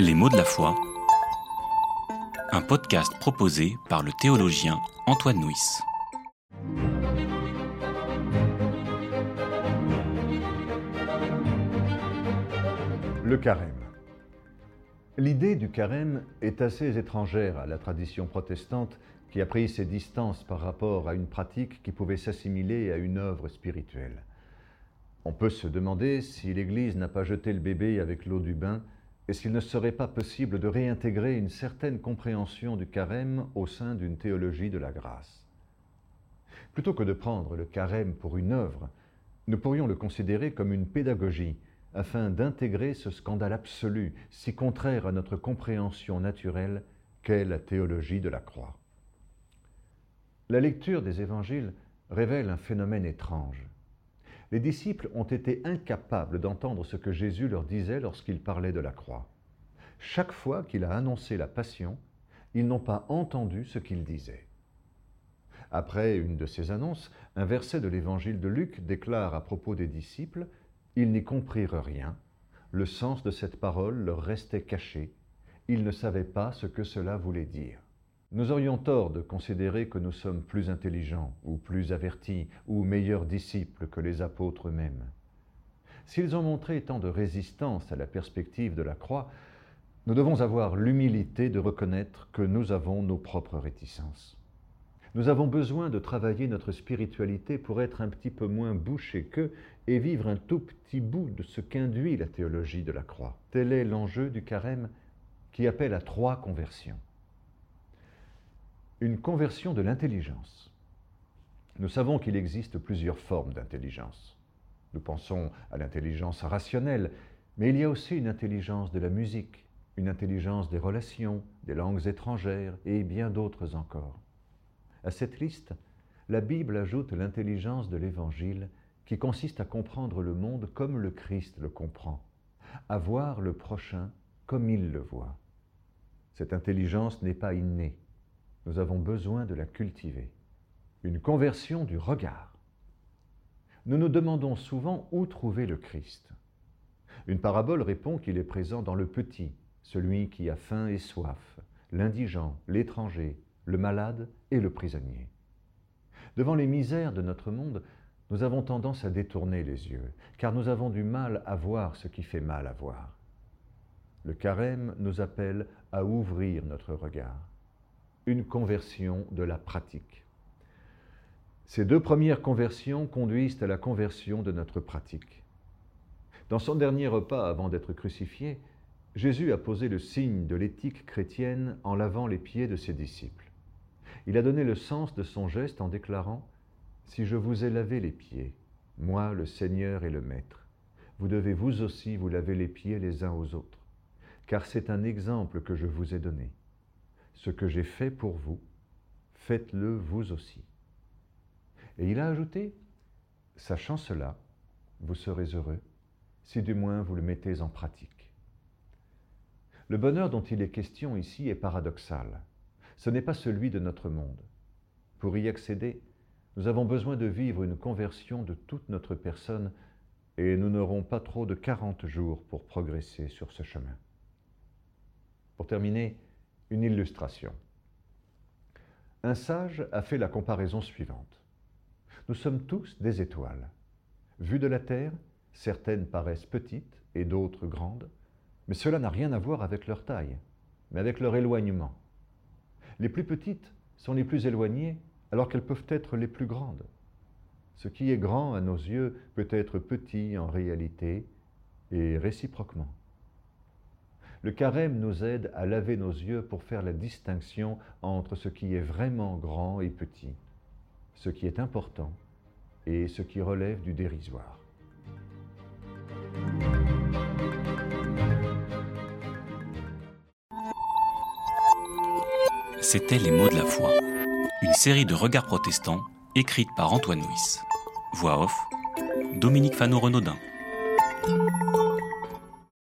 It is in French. Les mots de la foi, un podcast proposé par le théologien Antoine Nouis. Le carême. L'idée du carême est assez étrangère à la tradition protestante qui a pris ses distances par rapport à une pratique qui pouvait s'assimiler à une œuvre spirituelle. On peut se demander si l'Église n'a pas jeté le bébé avec l'eau du bain et s'il ne serait pas possible de réintégrer une certaine compréhension du carême au sein d'une théologie de la grâce. Plutôt que de prendre le carême pour une œuvre, nous pourrions le considérer comme une pédagogie afin d'intégrer ce scandale absolu, si contraire à notre compréhension naturelle qu'est la théologie de la croix. La lecture des évangiles révèle un phénomène étrange. Les disciples ont été incapables d'entendre ce que Jésus leur disait lorsqu'il parlait de la croix. Chaque fois qu'il a annoncé la passion, ils n'ont pas entendu ce qu'il disait. Après une de ces annonces, un verset de l'évangile de Luc déclare à propos des disciples « Ils n'y comprirent rien, le sens de cette parole leur restait caché, ils ne savaient pas ce que cela voulait dire. » Nous aurions tort de considérer que nous sommes plus intelligents ou plus avertis ou meilleurs disciples que les apôtres eux-mêmes. S'ils ont montré tant de résistance à la perspective de la croix, nous devons avoir l'humilité de reconnaître que nous avons nos propres réticences. Nous avons besoin de travailler notre spiritualité pour être un petit peu moins bouchés qu'eux et vivre un tout petit bout de ce qu'induit la théologie de la croix. Tel est l'enjeu du carême qui appelle à trois conversions. Une conversion de l'intelligence. Nous savons qu'il existe plusieurs formes d'intelligence. Nous pensons à l'intelligence rationnelle, mais il y a aussi une intelligence de la musique, une intelligence des relations, des langues étrangères et bien d'autres encore. À cette liste, la Bible ajoute l'intelligence de l'Évangile qui consiste à comprendre le monde comme le Christ le comprend, à voir le prochain comme il le voit. Cette intelligence n'est pas innée. Nous avons besoin de la cultiver. Une conversion du regard. Nous nous demandons souvent où trouver le Christ. Une parabole répond qu'il est présent dans le petit, celui qui a faim et soif, l'indigent, l'étranger, le malade et le prisonnier. Devant les misères de notre monde, nous avons tendance à détourner les yeux, car nous avons du mal à voir ce qui fait mal à voir. Le carême nous appelle à ouvrir notre regard. Une conversion de la pratique. Ces deux premières conversions conduisent à la conversion de notre pratique. Dans son dernier repas avant d'être crucifié, Jésus a posé le signe de l'éthique chrétienne en lavant les pieds de ses disciples. Il a donné le sens de son geste en déclarant « Si je vous ai lavé les pieds, moi le Seigneur et le Maître, vous devez vous aussi vous laver les pieds les uns aux autres, car c'est un exemple que je vous ai donné. Ce que j'ai fait pour vous, faites-le vous aussi. » Et il a ajouté, « Sachant cela, vous serez heureux, si du moins vous le mettez en pratique. » Le bonheur dont il est question ici est paradoxal. Ce n'est pas celui de notre monde. Pour y accéder, nous avons besoin de vivre une conversion de toute notre personne et nous n'aurons pas trop de 40 jours pour progresser sur ce chemin. Pour terminer, une illustration. Un sage a fait la comparaison suivante. Nous sommes tous des étoiles. Vues de la Terre, certaines paraissent petites et d'autres grandes, mais cela n'a rien à voir avec leur taille, mais avec leur éloignement. Les plus petites sont les plus éloignées, alors qu'elles peuvent être les plus grandes. Ce qui est grand à nos yeux peut être petit en réalité et réciproquement. Le carême nous aide à laver nos yeux pour faire la distinction entre ce qui est vraiment grand et petit, ce qui est important et ce qui relève du dérisoire. C'était Les mots de la foi, une série de regards protestants écrite par Antoine Nouis. Voix off, Dominique Fano-Renaudin.